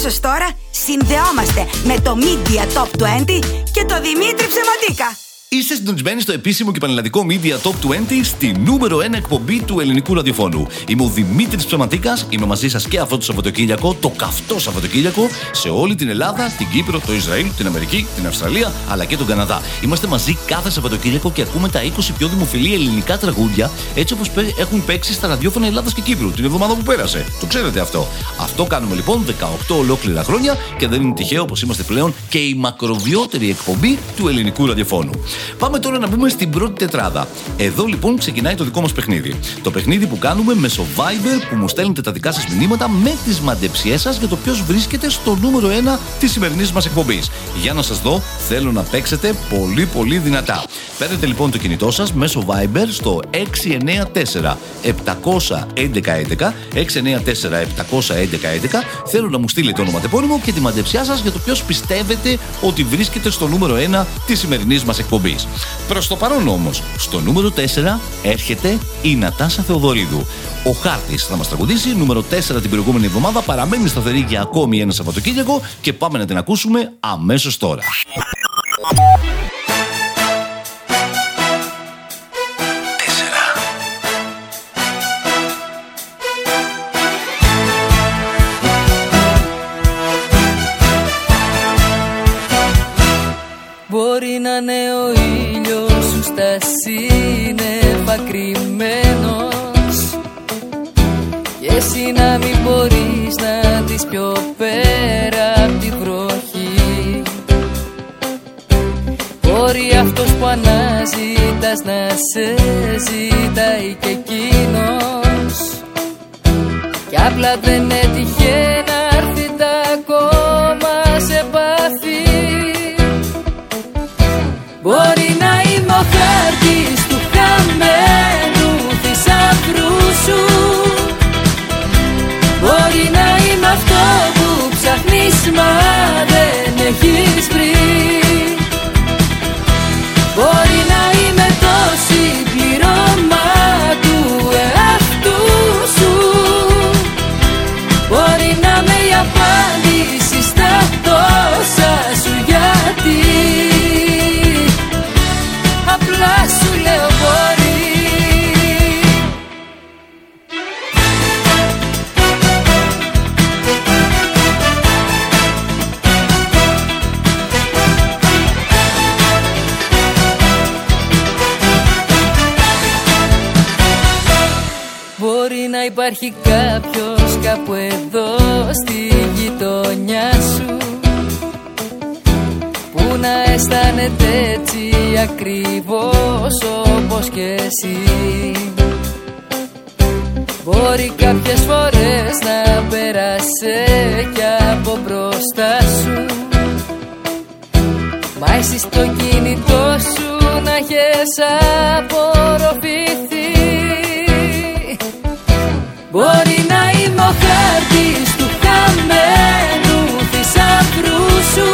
αμέσως τώρα συνδεόμαστε με το Media Top 20 και το Δημήτρη Ψευματίκα. Είστε συντονισμένοι στο επίσημο και πανελλαδικό Media Top 20, στη νούμερο 1 εκπομπή του ελληνικού ραδιοφώνου. Είμαι ο Δημήτρης Ψαματίκας, είμαι μαζί σας και αυτό το Σαββατοκύριακο, το καυτό Σαββατοκύριακο, σε όλη την Ελλάδα, την Κύπρο, το Ισραήλ, την Αμερική, την Αυστραλία αλλά και τον Καναδά. Είμαστε μαζί κάθε Σαββατοκύριακο και ακούμε τα 20 πιο δημοφιλή ελληνικά τραγούδια, έτσι όπως έχουν παίξει στα ραδιόφωνα Ελλάδας και Κύπρου την εβδομάδα που πέρασε. Το ξέρετε αυτό. Αυτό κάνουμε λοιπόν 18 ολόκληρα χρόνια και δεν είναι τυχαίο πως είμαστε πλέον και η μακροβιότερη εκπομπή του ελληνικού ραδιοφώνου. Πάμε τώρα να μπούμε στην πρώτη τετράδα. Εδώ λοιπόν ξεκινάει το δικό μας παιχνίδι. Το παιχνίδι που κάνουμε μέσω Viber, που μου στέλνετε τα δικά σας μηνύματα με τις μαντεψιές σας για το ποιος βρίσκεται στο νούμερο 1 της σημερινής μας εκπομπής. Για να σας δω, θέλω να παίξετε πολύ πολύ δυνατά. Παίρνετε λοιπόν το κινητό σας μέσω Viber στο 694-711-11, 694-711-11. Θέλω να μου στείλετε το ονοματεπώνυμο και τη μαντεψιά σας για το ποιος πιστεύετε ότι βρίσκεται στο νούμερο 1 της σημερινής μας εκπομπής. Προς το παρόν όμως, στο νούμερο 4 έρχεται η Νατάσα Θεοδωρίδου. Ο χάρτης θα μας τραγουδήσει. Νούμερο 4 την προηγούμενη εβδομάδα, παραμένει σταθερή για ακόμη ένα Σαββατοκύριακο και πάμε να την ακούσουμε αμέσως τώρα. Να είναι ο ήλιος σου στα σύννεφα κρυμμένος και εσύ να μην μπορείς να δεις πιο πέρα απ' τη βροχή. Μπορεί αυτός που αναζητάς να σε ζητάει και εκείνος κι απλά δεν έτυχε να έρθει τα ακόμα σε πάθη. Μπορεί να είμαι ο χάρτης του χαμένου θησαυρού σου. Μπορεί να είμαι αυτό που ψάχνεις μα δεν έχεις βρει. Μπορεί να είμαι το συμπληρώμα του εαυτού σου. Μπορεί να είμαι η απάντηση στα τόσα σου γιατί. Υπάρχει κάποιος κάπου εδώ στη γειτονιά σου που να αισθάνεται έτσι ακριβώς όπως και εσύ. Μπορεί κάποιες φορές να πέρασε κι από μπροστά σου μα εσύ στο κινητό σου να έχεις απορροφηθεί. Μπορεί να είμαι ο χάρτης του χαμένου θησαυρού σου.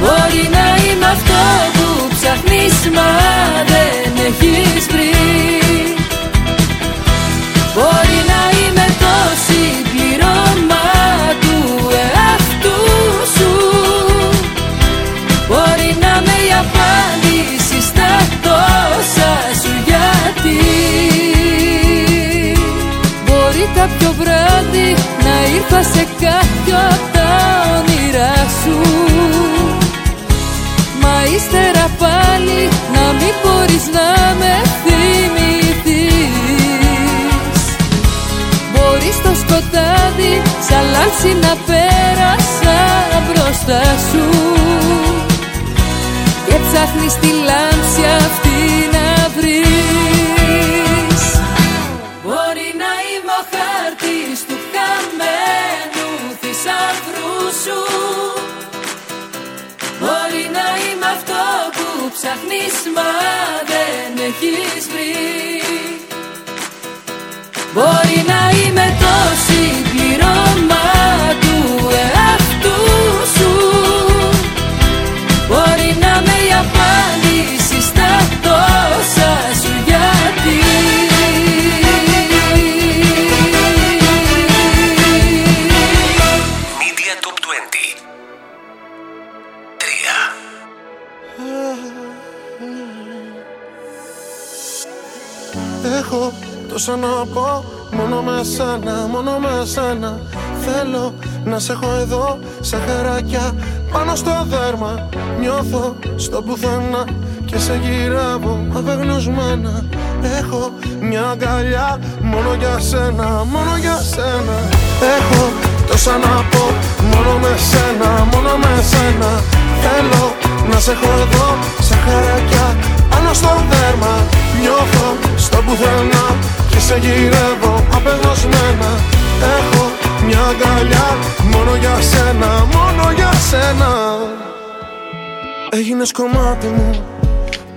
Μπορεί να είμαι αυτό που ψάχνεις μα δεν έχεις βρει. Μπορεί να είμαι το συμπληρώμα του εαυτού σου. Μπορεί να είμαι η απάντηση στα τόσα σου γιατί. Κάποιο βράδυ να ήρθα σε κάποιο απ' τα όνειρά σου μα ύστερα πάλι να μην μπορείς να με θυμηθείς. Μπορεί στο σκοτάδι σαν λάμψη να πέρασα μπροστά σου και ψάχνεις τη λάμψη αυτή να βρεις. Μπορεί να είμαι ο χάρτης του χαμένου θησαυρού σου. Μπορεί να είμαι αυτό που ψάχνεις μα δεν έχεις βρει. Μπορεί να είμαι το συμπληρώμα του εαυτού σου. Μπορεί να είμαι η απάντηση στα τόσα σου γιατί. ξαναπώ. Μόνο με σένα, μόνο με σένα. Θέλω να σε έχω εδώ, σε χαράκια πάνω στο δέρμα. Νιώθω στο πουθενά και σε γυρεύω απεγνωσμένα. Έχω μια αγκαλιά μόνο για σένα, μόνο για σένα. Έχω τόσα να πω, μόνο με σένα, μόνο με σένα. Θέλω να σε έχω εδώ, σε χαράκια πάνω στο δέρμα. Νιώθω στο πουθενά και σε γυρεύω απεγνωσμένα. Έχω μια αγκαλιά μόνο για σένα, μόνο για σένα. Έγινες κομμάτι μου,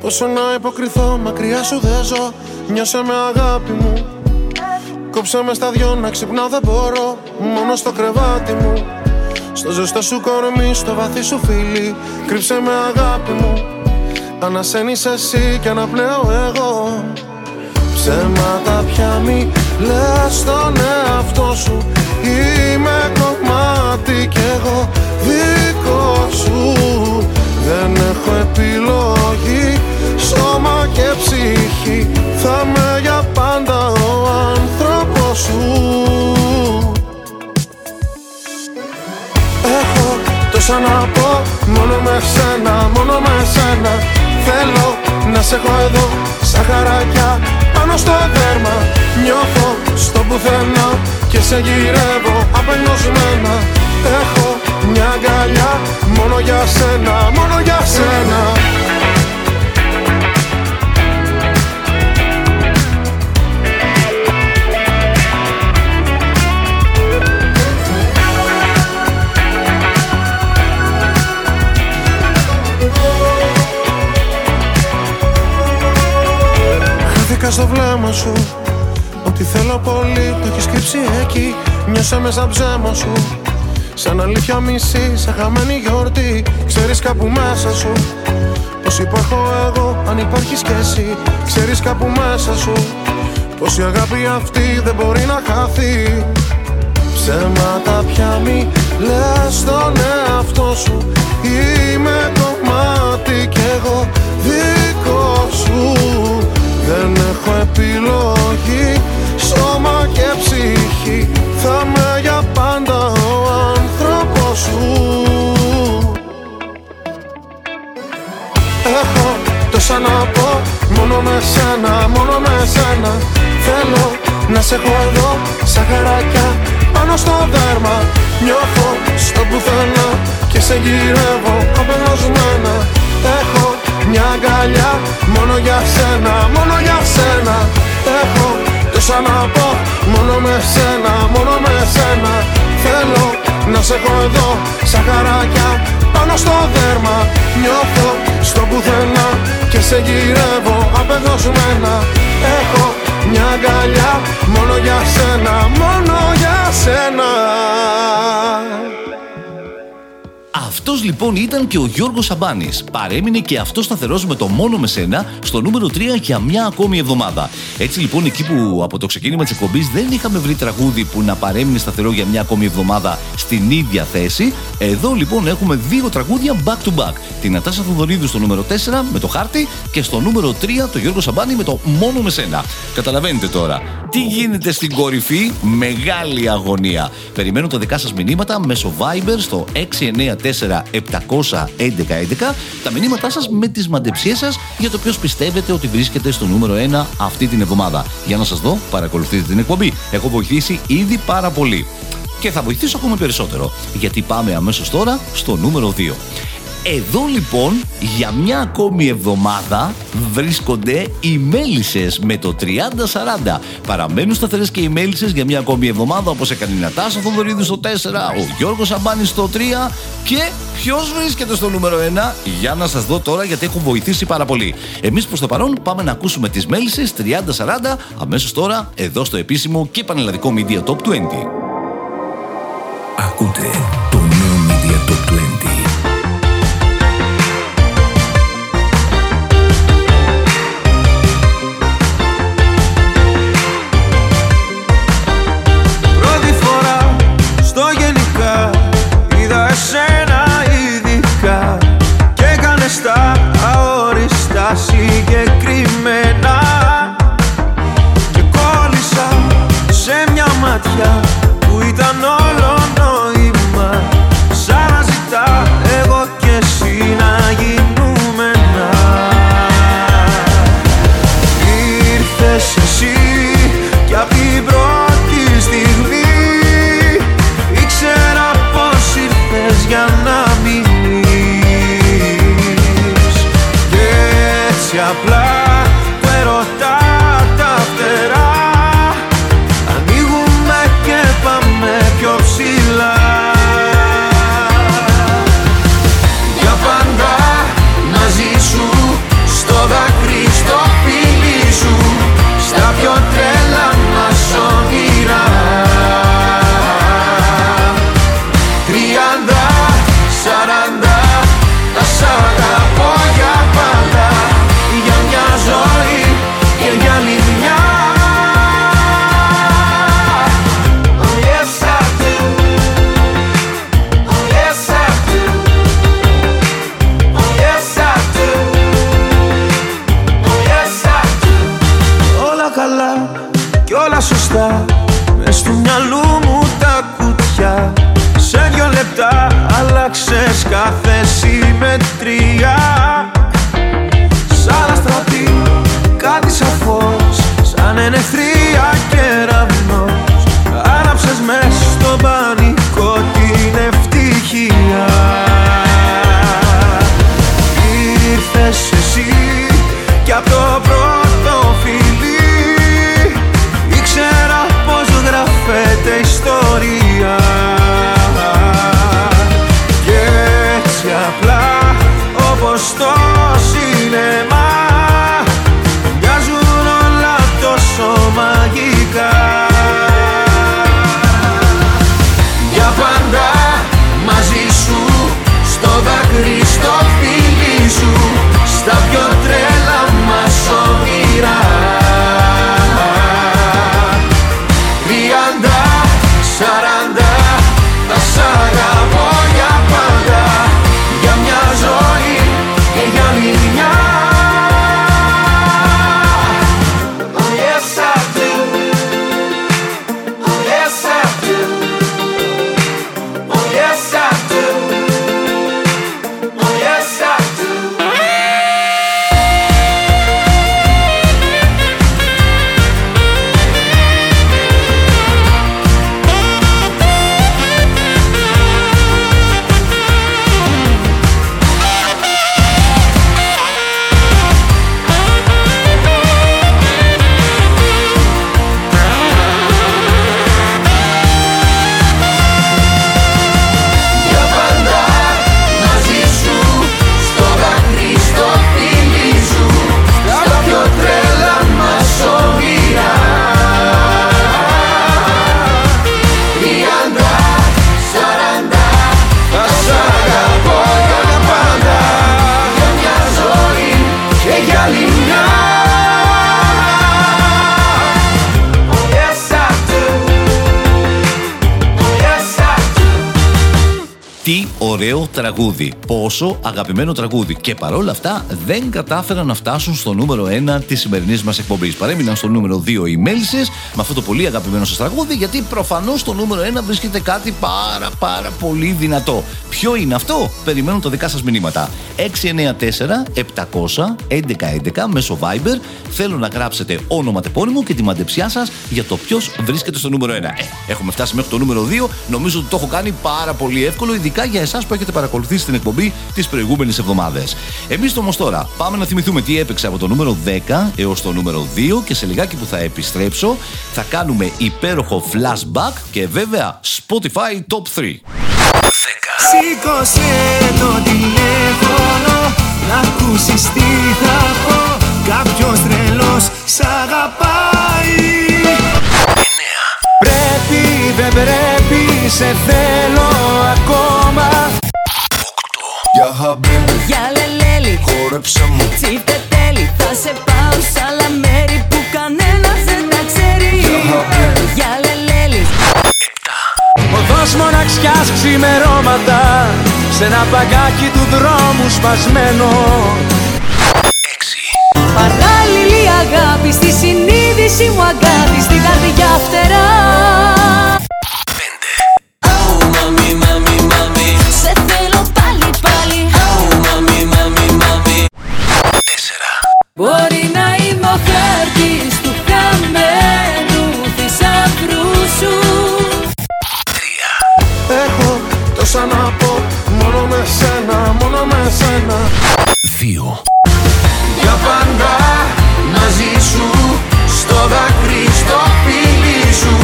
πόσο να υποκριθώ, μακριά σου δεν ζω. Νιώσε με αγάπη μου, κόψε με στα δυο, να ξυπνάω δεν μπορώ. Μόνο στο κρεβάτι μου, στο ζεστό σου κορμί, στο βαθύ σου φίλι, κρύψε με αγάπη μου. Ανασένεις εσύ και αναπνέω εγώ. Ψέματα πια μη λες στον εαυτό σου. Είμαι κομμάτι κι εγώ δικό σου. Δεν έχω επιλογή, σώμα και ψυχή. Θα είμαι για πάντα ο άνθρωπος σου. Έχω τόσα να πω, μόνο με σένα, μόνο με σένα. Θέλω να σε έχω εδώ, σαν χαράκια πάνω στο δέρμα. Νιώθω στο πουθενά και σε γυρεύω απελπισμένα. Έχω μια αγκαλιά μόνο για σένα, μόνο για σένα. Χάθηκα στο βλέμμα σου, ό,τι θέλω πολύ το έχεις κρύψει εκεί. Νιώσα μέσα ψέμα σου, σαν αλήθεια μισή, σαν χαμένη γιορτή. Ξέρεις κάπου μέσα σου πως υπάρχω εγώ, αν υπάρχεις κι εσύ. Ξέρεις κάπου μέσα σου πως η αγάπη αυτή δεν μπορεί να χαθεί. Ψέματα πια μη λες στον εαυτό σου. Είμαι κομμάτι κι εγώ δικό σου. Δεν έχω επιλογή, σώμα και ψυχή. Θα είμαι για πάντα ο άνθρωπος σου. Έχω τόσα να πω, μόνο με σένα, μόνο με σένα. Θέλω να σε έχω εδώ, σαν χαράκια πάνω στο δέρμα. Νιώθω στο πουθενά και σε γυρεύω απελπισμένα. Έχω μια αγκαλιά μόνο για σένα, μόνο για σένα. Έχω τόσα να πω, μόνο με σένα, μόνο με σένα. Θέλω να σε έχω εδώ, σαν χαράκια πάνω στο δέρμα. Νιώθω στο πουθενά και σε γυρεύω απεγνωσμένα. Έχω μια αγκαλιά μόνο για σένα, μόνο για σένα. Αυτός λοιπόν ήταν και ο Γιώργος Σαμπάνης. Παρέμεινε και αυτός σταθερός με το μόνο με σένα στο νούμερο 3 για μια ακόμη εβδομάδα. Έτσι λοιπόν, εκεί που από το ξεκίνημα της εκπομπής δεν είχαμε βρει τραγούδι που να παρέμεινε σταθερό για μια ακόμη εβδομάδα στην ίδια θέση, εδώ λοιπόν έχουμε δύο τραγούδια back to back. Την Νατάσα Θεοδωρίδου στο νούμερο 4 με το χάρτη και στο νούμερο 3 το Γιώργο Σαμπάνη με το μόνο με σένα. Καταλαβαίνετε τώρα τι γίνεται στην κορυφή, μεγάλη αγωνία. Περιμένω τα δικά σας μηνύματα μέσω Viber στο 694-711-11. Τα μηνύματά σας με τις μαντεψίες σας για το ποιος πιστεύετε ότι βρίσκεται στο νούμερο 1 αυτή την εβδομάδα. Για να σας δω, παρακολουθείτε την εκπομπή. Έχω βοηθήσει ήδη πάρα πολύ και θα βοηθήσω ακόμα περισσότερο, γιατί πάμε αμέσως τώρα στο νούμερο 2. Εδώ λοιπόν για μια ακόμη εβδομάδα βρίσκονται οι Μέλισσες με το 30-40. Παραμένουν σταθερές και οι Μέλισσες για μια ακόμη εβδομάδα, όπως έκανε η Νατάσα Θεοδωρίδου στο 4, ο Γιώργος Σαμπάνης στο 3. Και ποιος βρίσκεται στο νούμερο 1, για να σας δω τώρα, γιατί έχουν βοηθήσει πάρα πολύ. Εμείς προς το παρόν πάμε να ακούσουμε τις Μέλισσες 30-40 αμέσως τώρα εδώ στο επίσημο και πανελλαδικό Media Top 20. Ακούτε το νέο Media Top 20. Συγκεκριμένα και κόλλησε κουτιά, μες του μυαλού μου τα κουτιά. Σε 2 λεπτά άλλαξες κάθε συμμετρία. Σ' άλλα στρατή, κάτι σαν φως, σαν ενεχθρία κεραυνός. Άναψες μες στον πανικό την ευτυχία. Ήρθες εσύ κι απ' το πρώτο φιλί, ήξερα πως γράφεται ιστορία. Κι έτσι απλά όπως το σινεμά μοιάζουν όλα τόσο μαγικά. Για πάντα μαζί σου, στο δάκρυ, στο φιλί σου, στα πιο τρέλα μας όνειρα. 30, 40, θα σ' αγαπώ για πάντα, για μια ζωή και για άλλη μια. Oh yes I do, oh yes I do, oh yes I do, oh yes I do. Τι ωραίο τραγούδι, πόσο αγαπημένο τραγούδι, και παρόλα αυτά δεν κατάφεραν να φτάσουν στο νούμερο 1 της σημερινής μας εκπομπής. Παρέμειναν στο νούμερο 2 οι ΜΕΛΙΣΣΕΣ με αυτό το πολύ αγαπημένο σας τραγούδι, γιατί προφανώς στο νούμερο 1 βρίσκεται κάτι πάρα πολύ δυνατό. Ποιο είναι αυτό? Περιμένω τα δικά σας μηνύματα. 694-700-1111 μέσω Viber. Θέλω να γράψετε όνομα, τεπώνυμο και τη μαντεψιά σας για το ποιος βρίσκεται στο νούμερο 1. Έχουμε φτάσει μέχρι το νούμερο 2. Νομίζω ότι το έχω κάνει πάρα πολύ εύκολο, ειδικά για εσάς που έχετε παρακολουθήσει την εκπομπή τις προηγούμενες εβδομάδες. Εμείς όμως τώρα πάμε να θυμηθούμε τι έπαιξε από το νούμερο 10 έως το νούμερο 2 και σε λιγάκι που θα επιστρέψω θα κάνουμε υπέροχο flashback και βέβαια Spotify Top 3. Σήκωσε το τηλέφωνο να ακούσεις τι θα πω. Κάποιος τρελός σ' αγαπάει. 9. Πρέπει, δεν πρέπει, σε θέλω ακόμα. 8. Για χαμπίμπι, για λελέλη, χόρεψε μου, τσίφτε τέλει. Θα σε πάω σ' άλλα μέρη που κανένας δεν τα ξέρει. Για χαμπίμπι, για λελέλη. 7. Οδός μοναξιάς, ξημερώματα, σε ένα παγκάκι του δρόμου σπασμένο. 6. Παράλληλη αγάπη, στη συνείδηση μου αγάπη, στην καρδιά φτερά. 5. Oh, mami, mami, mami, σε θέλω πάλι. Oh, mami, mami, mami. 4. Μπορεί να είμαι ο χάρτης του χαμένου θησαυρού σου. 3. Έχω τόσα να πω, μόνο με σένα, μόνο με σένα. 2. Για πάντα μαζί σου, στο δάκρυ, στο φίλι σου.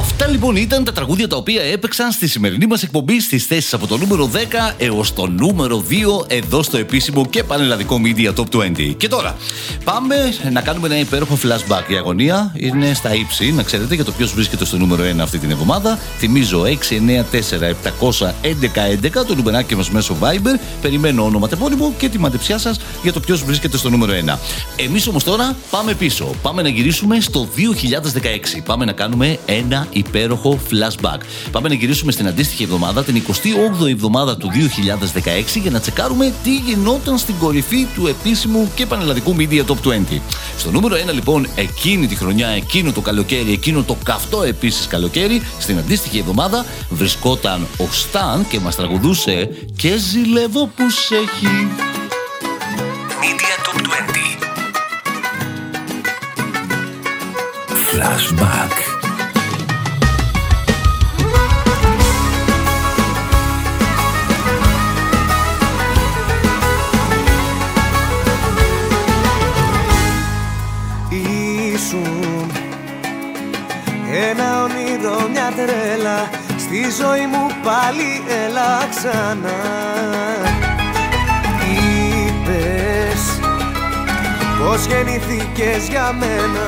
Αυτά λοιπόν ήταν τα τραγούδια τα οποία έπαιξαν στη σημερινή μας εκπομπή στις θέσεις από το νούμερο 10 έως το νούμερο 2 εδώ στο επίσημο και πανελλαδικό Media Top 20. Και τώρα πάμε να κάνουμε ένα υπέροχο flashback. Η αγωνία είναι στα ύψη, να ξέρετε, για το ποιος βρίσκεται στο νούμερο 1 αυτή την εβδομάδα. Θυμίζω 694-700-1111 το νούμεράκι μας μέσω Viber. Περιμένω όνομα, τεπώνυμο και τη μαντεψιά σας για το ποιος βρίσκεται στο νούμερο 1. Εμείς όμως τώρα πάμε πίσω. Πάμε να γυρίσουμε στο 2016. Πάμε να κάνουμε ένα υπέροχο υπέροχο flashback. Πάμε να γυρίσουμε στην αντίστοιχη εβδομάδα, την 28η εβδομάδα του 2016, για να τσεκάρουμε τι γινόταν στην κορυφή του επίσημου και πανελλαδικού Media Top 20. Στο νούμερο 1, λοιπόν, εκείνη τη χρονιά, εκείνο το καλοκαίρι, εκείνο το καυτό επίσης καλοκαίρι, στην αντίστοιχη εβδομάδα βρισκόταν ο Σταν και μας τραγουδούσε «Και ζηλεύω που σ' έχει». Media Top 20 Flashback. Ένα όνειρο, μια τρέλα, στη ζωή μου πάλι έλα ξανά. Είπες πως γεννήθηκες για μένα,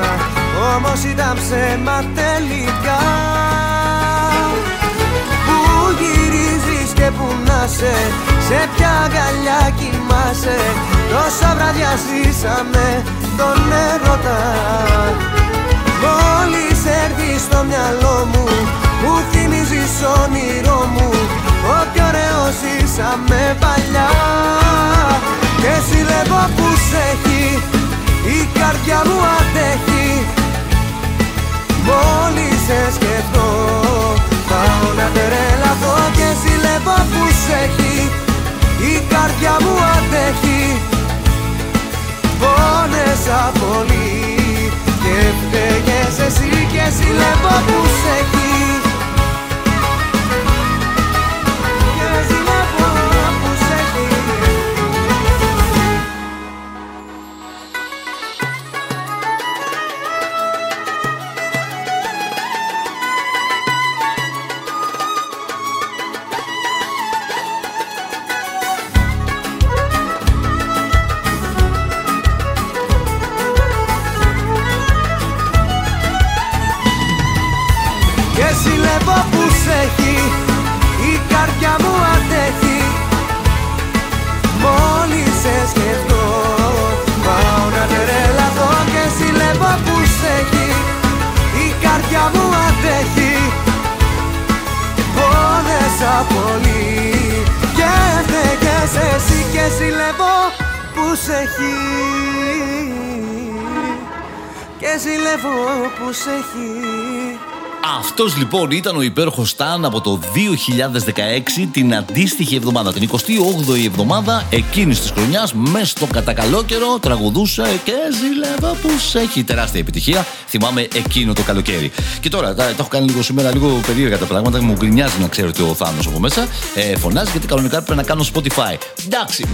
όμως ήταν ψέμα τελικά. Πού γυρίζεις και πού να σε, σε ποια αγκαλιά κοιμάσαι, τόσα βράδια ζήσαμε τον έρωτα. Μόλις έρθεις στο μυαλό μου, μου θυμίζεις όνειρό μου, ό,τι ωραίο ζήσαμε παλιά. Και ζηλεύω που σ' έχει, η καρδιά μου αντέχει, μόλις σε σκεφτώ πάω να τρελαθώ. Και ζηλεύω που σ' έχει, η καρδιά μου αντέχει, πόνεσα πολύ και φταίγες εσύ, και ζηλεύω που σ' έχει. Και ζηλεύω που σ' έχει. Πολύ και έφεγες εσύ, και ζηλεύω που σ' έχει, και ζηλεύω που σ' έχει. Αυτός λοιπόν ήταν ο υπέροχος Σταν από το 2016, την αντίστοιχη εβδομάδα, την 28η εβδομάδα εκείνης της χρονιάς, μέσα στο κατακαλό καιρό τραγουδούσε «Και ζηλεύω που σ' έχει». Τεράστια επιτυχία, θυμάμαι εκείνο το καλοκαίρι. Και τώρα, τα έχω κάνει λίγο σήμερα, λίγο περίεργα τα πράγματα, μου γκρινιάζει να ξέρετε ο Θάνος από μέσα, φωνάζει γιατί κανονικά έπρεπε να κάνω Spotify. Εντάξει,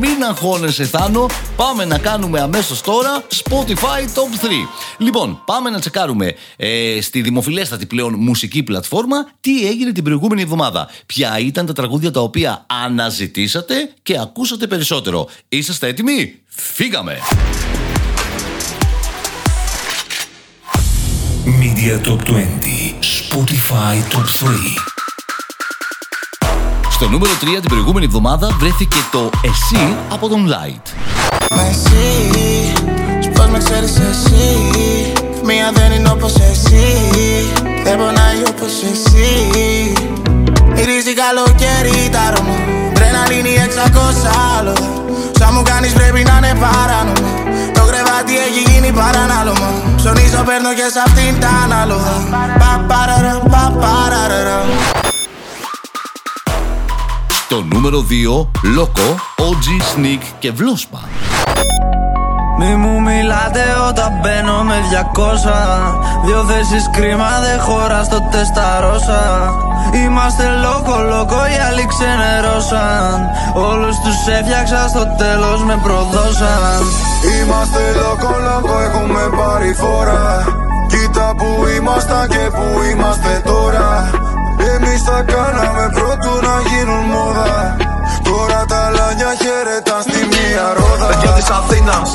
μην αγχώνεσαι Θάνο, πάμε να κάνουμε αμέσως τώρα Spotify Top 3. Λοιπόν, πάμε να τσεκάρουμε στη δημοφιλέστατη πλέον μουσική πλατφόρμα τι έγινε την προηγούμενη εβδομάδα. Ποια ήταν τα τραγούδια τα οποία αναζητήσατε και ακούσατε περισσότερο. Είσαστε έτοιμοι? Φύγαμε! Media Top 20 Spotify Top 3. Στο νούμερο 3 την προηγούμενη εβδομάδα βρέθηκε το «Εσύ» από τον Light. Μα εσύ, πώς με ξέρεις εσύ, μία δεν είναι όπως εσύ, δεν πονάει όπως εσύ. Μυρίζει καλοκαίρι τα αρώμα, μπρεναλίνη 600 άλογα. Σαν μου κάνεις πρέπει να είναι παράνομα, το κρεβάτι έχει γίνει παρανάλωμα. Ψωνίζω, παίρνω και σ' αυτήν τα ανάλογα. Παπαραρα, παπαραρα. Το νούμερο 2, Λόκο, OG, Sneak και Βλόσπα. Μη μου μιλάτε όταν μπαίνω με 200. Δύο θέσεις κρίμα δεν χωρά στο τεσταρόσα. Είμαστε λόκο, λόκο, οι άλλοι ξενερώσαν. Όλους τους έφτιαξα, στο τέλος με προδώσαν. Είμαστε λόκο, λόκο, έχουμε πάρει φορά. Κοίτα που ήμασταν και που είμαστε τώρα. Εμείς τα κάναμε πρώτου να γίνουν μόδα. Τώρα τα λάνια χαιρετά στη μία ρόδα. Παιδιά της Αθήνας,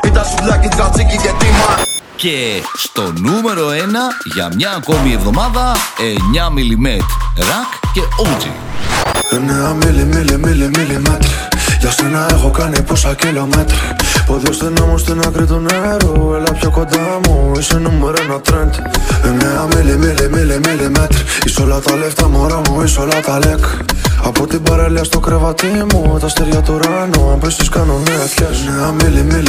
πίτα σουβλάκι, τρατσίκι και τίμα. Και στο νούμερο 1 για μια ακόμη εβδομάδα, 9mm Rack και OG. 9mm για σένα έχω κάνει πόσα κιλόμετρα. Πόδιο στενά μου στην άκρη του νερού, έλα πιο κοντά μου, είσαι νούμερο ένα τρέντ. 9mm μιλιμέτρη. Είσαι όλα τα λεφτά μωρά μου, είσαι όλα τα λεκ. Από την παραλία στο κρεβατί μου, τα αστέρια του ουρανού, αν πες τους κάνω νέα πιες. Νέα μιλιμέτρη.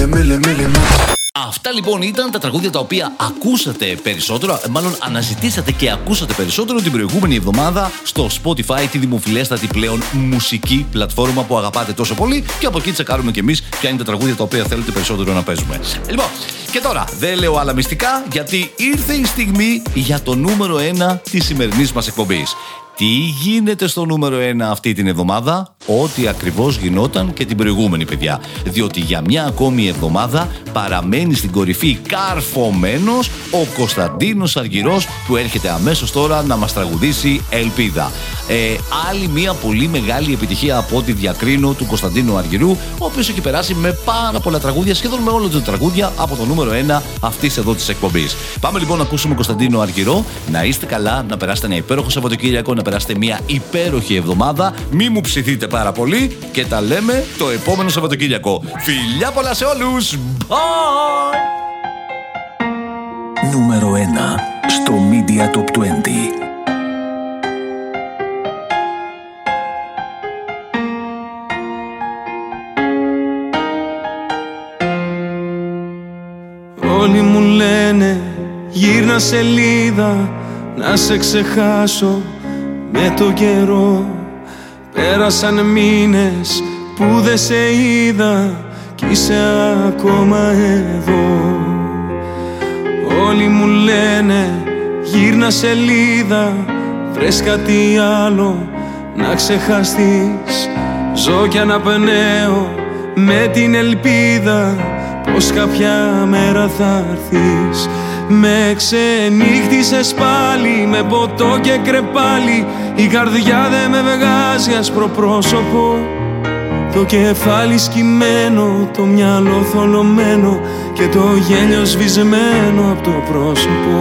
Αυτά λοιπόν ήταν τα τραγούδια τα οποία ακούσατε περισσότερο, μάλλον αναζητήσατε και ακούσατε περισσότερο την προηγούμενη εβδομάδα στο Spotify, τη δημοφιλέστατη πλέον μουσική πλατφόρμα που αγαπάτε τόσο πολύ, και από εκεί τσεκάρουμε κι εμείς ποια είναι τα τραγούδια τα οποία θέλετε περισσότερο να παίζουμε. Λοιπόν, και τώρα δεν λέω άλλα μυστικά, γιατί ήρθε η στιγμή για το νούμερο 1 της σημερινής μας εκπομπής. Τι γίνεται στο νούμερο 1 αυτή την εβδομάδα? Ό,τι ακριβώς γινόταν και την προηγούμενη, παιδιά. Διότι για μια ακόμη εβδομάδα παραμένει στην κορυφή καρφωμένος ο Κωνσταντίνος Αργυρός, που έρχεται αμέσως τώρα να μας τραγουδήσει Ελπίδα. Άλλη μια πολύ μεγάλη επιτυχία από ό,τι διακρίνω του Κωνσταντίνου Αργυρού, ο οποίος έχει περάσει με πάρα πολλά τραγούδια, σχεδόν με όλα τα τραγούδια από το νούμερο 1 αυτής εδώ της εκπομπής. Πάμε λοιπόν να ακούσουμε Κωνσταντίνο Αργυρό. Να είστε καλά, να περάσετε ένα υπέροχο Σαββατοκύριακο, να περάσετε μια υπέροχη εβδομάδα. Μη μου ψηθείτε πάρα πολύ και τα λέμε το επόμενο Σαββατοκύριακο. Φιλιά πολλά σε όλους! Bye! Νούμερο 1 στο Media Top 20. Όλοι μου λένε γύρνα σελίδα, να σε ξεχάσω με το καιρό. Πέρασαν μήνες που δεν σε είδα κι είσαι ακόμα εδώ. Όλοι μου λένε γύρνα σελίδα, βρες κάτι άλλο να ξεχαστείς. Ζω κι αναπνέω με την ελπίδα πως κάποια μέρα θα έρθεις. Με ξενύχτησες πάλι με ποτό και κρεπάλι. Η καρδιά δε με βγάζει άσπρο πρόσωπο, το κεφάλι σκυμμένο, το μυαλό θολωμένο και το γέλιο σβησμένο από το πρόσωπο.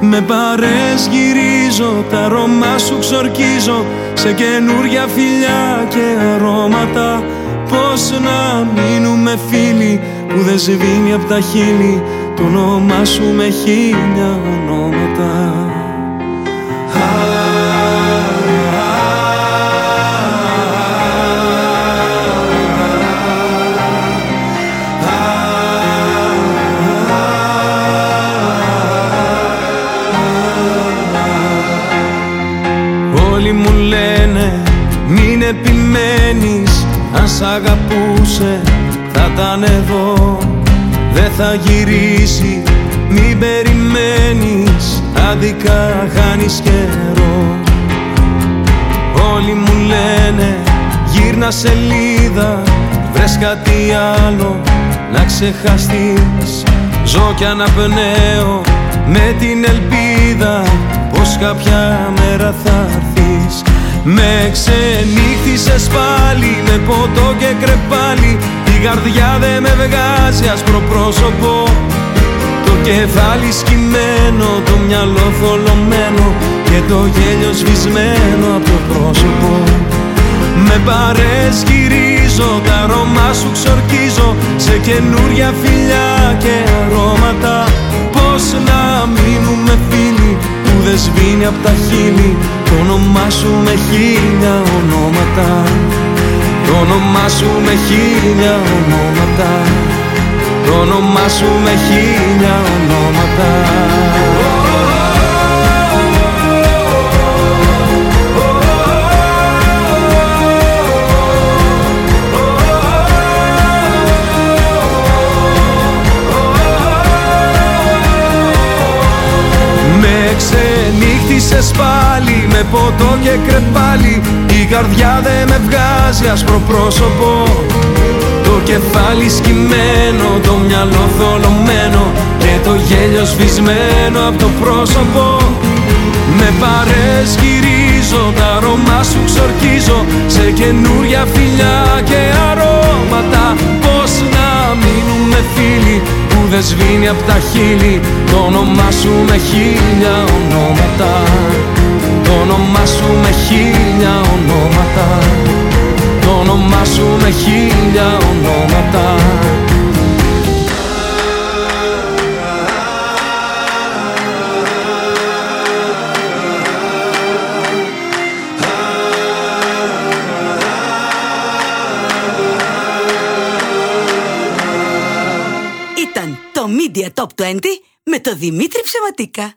Με παρές γυρίζω, τα αρώμα σου ξορκίζω σε καινούρια φιλιά και αρώματα. Πώς να μείνουμε φίλοι που δεν σβήνει απ' τα χείλη το όνομά σου με 1000 ονόματα. Όλοι μου λένε μην επιμένεις, αν σ' αγαπούσε θα ήταν εδώ. Δεν θα γυρίσει, μην περιμένεις, άδικα χάνεις καιρό. Όλοι μου λένε γύρνα σελίδα, βρες κάτι άλλο να ξεχαστείς. Ζω κι αναπνέω με την ελπίδα πως κάποια μέρα θα έρθεις. Με ξενύχτησες πάλι με ποτό και κρεπάλι. Η καρδιά δε με βγάζει άσπρο πρόσωπο, το κεφάλι σκυμμένο, το μυαλό θολωμένο και το γέλιο σβησμένο από το πρόσωπο. Με παρέσκυρίζω, τα αρώμα σου ξορκίζω σε καινούρια φιλιά και αρώματα. Πώς να μείνουμε φίλοι που δεν σβήνει απ' τα χείλη το όνομά σου με 1000 ονόματα. Το όνομά σου με 1000 ονόματα. Το όνομά σου με 1000 ονόματα. Με ξενύχτησες πάλι με ποτό και κρεπάλι. Η καρδιά δε με βγάζει άσπρο πρόσωπο, το κεφάλι σκυμμένο, το μυαλό θολωμένο και το γέλιο σβησμένο από το πρόσωπο. Με παρέσκυρίζω, τα αρώμα σου ξορκίζω σε καινούρια φιλιά και αρώματα. Πώς να μείνουμε φίλοι που δεν σβήνει απ' τα χείλη το όνομά σου με 1000 ονόματα. Το όνομά σου με 1000 ονόματα. Το όνομά σου με 1000 ονόματα. Ήταν το Media Top 20 με το Δημήτρη Ψευματίκα.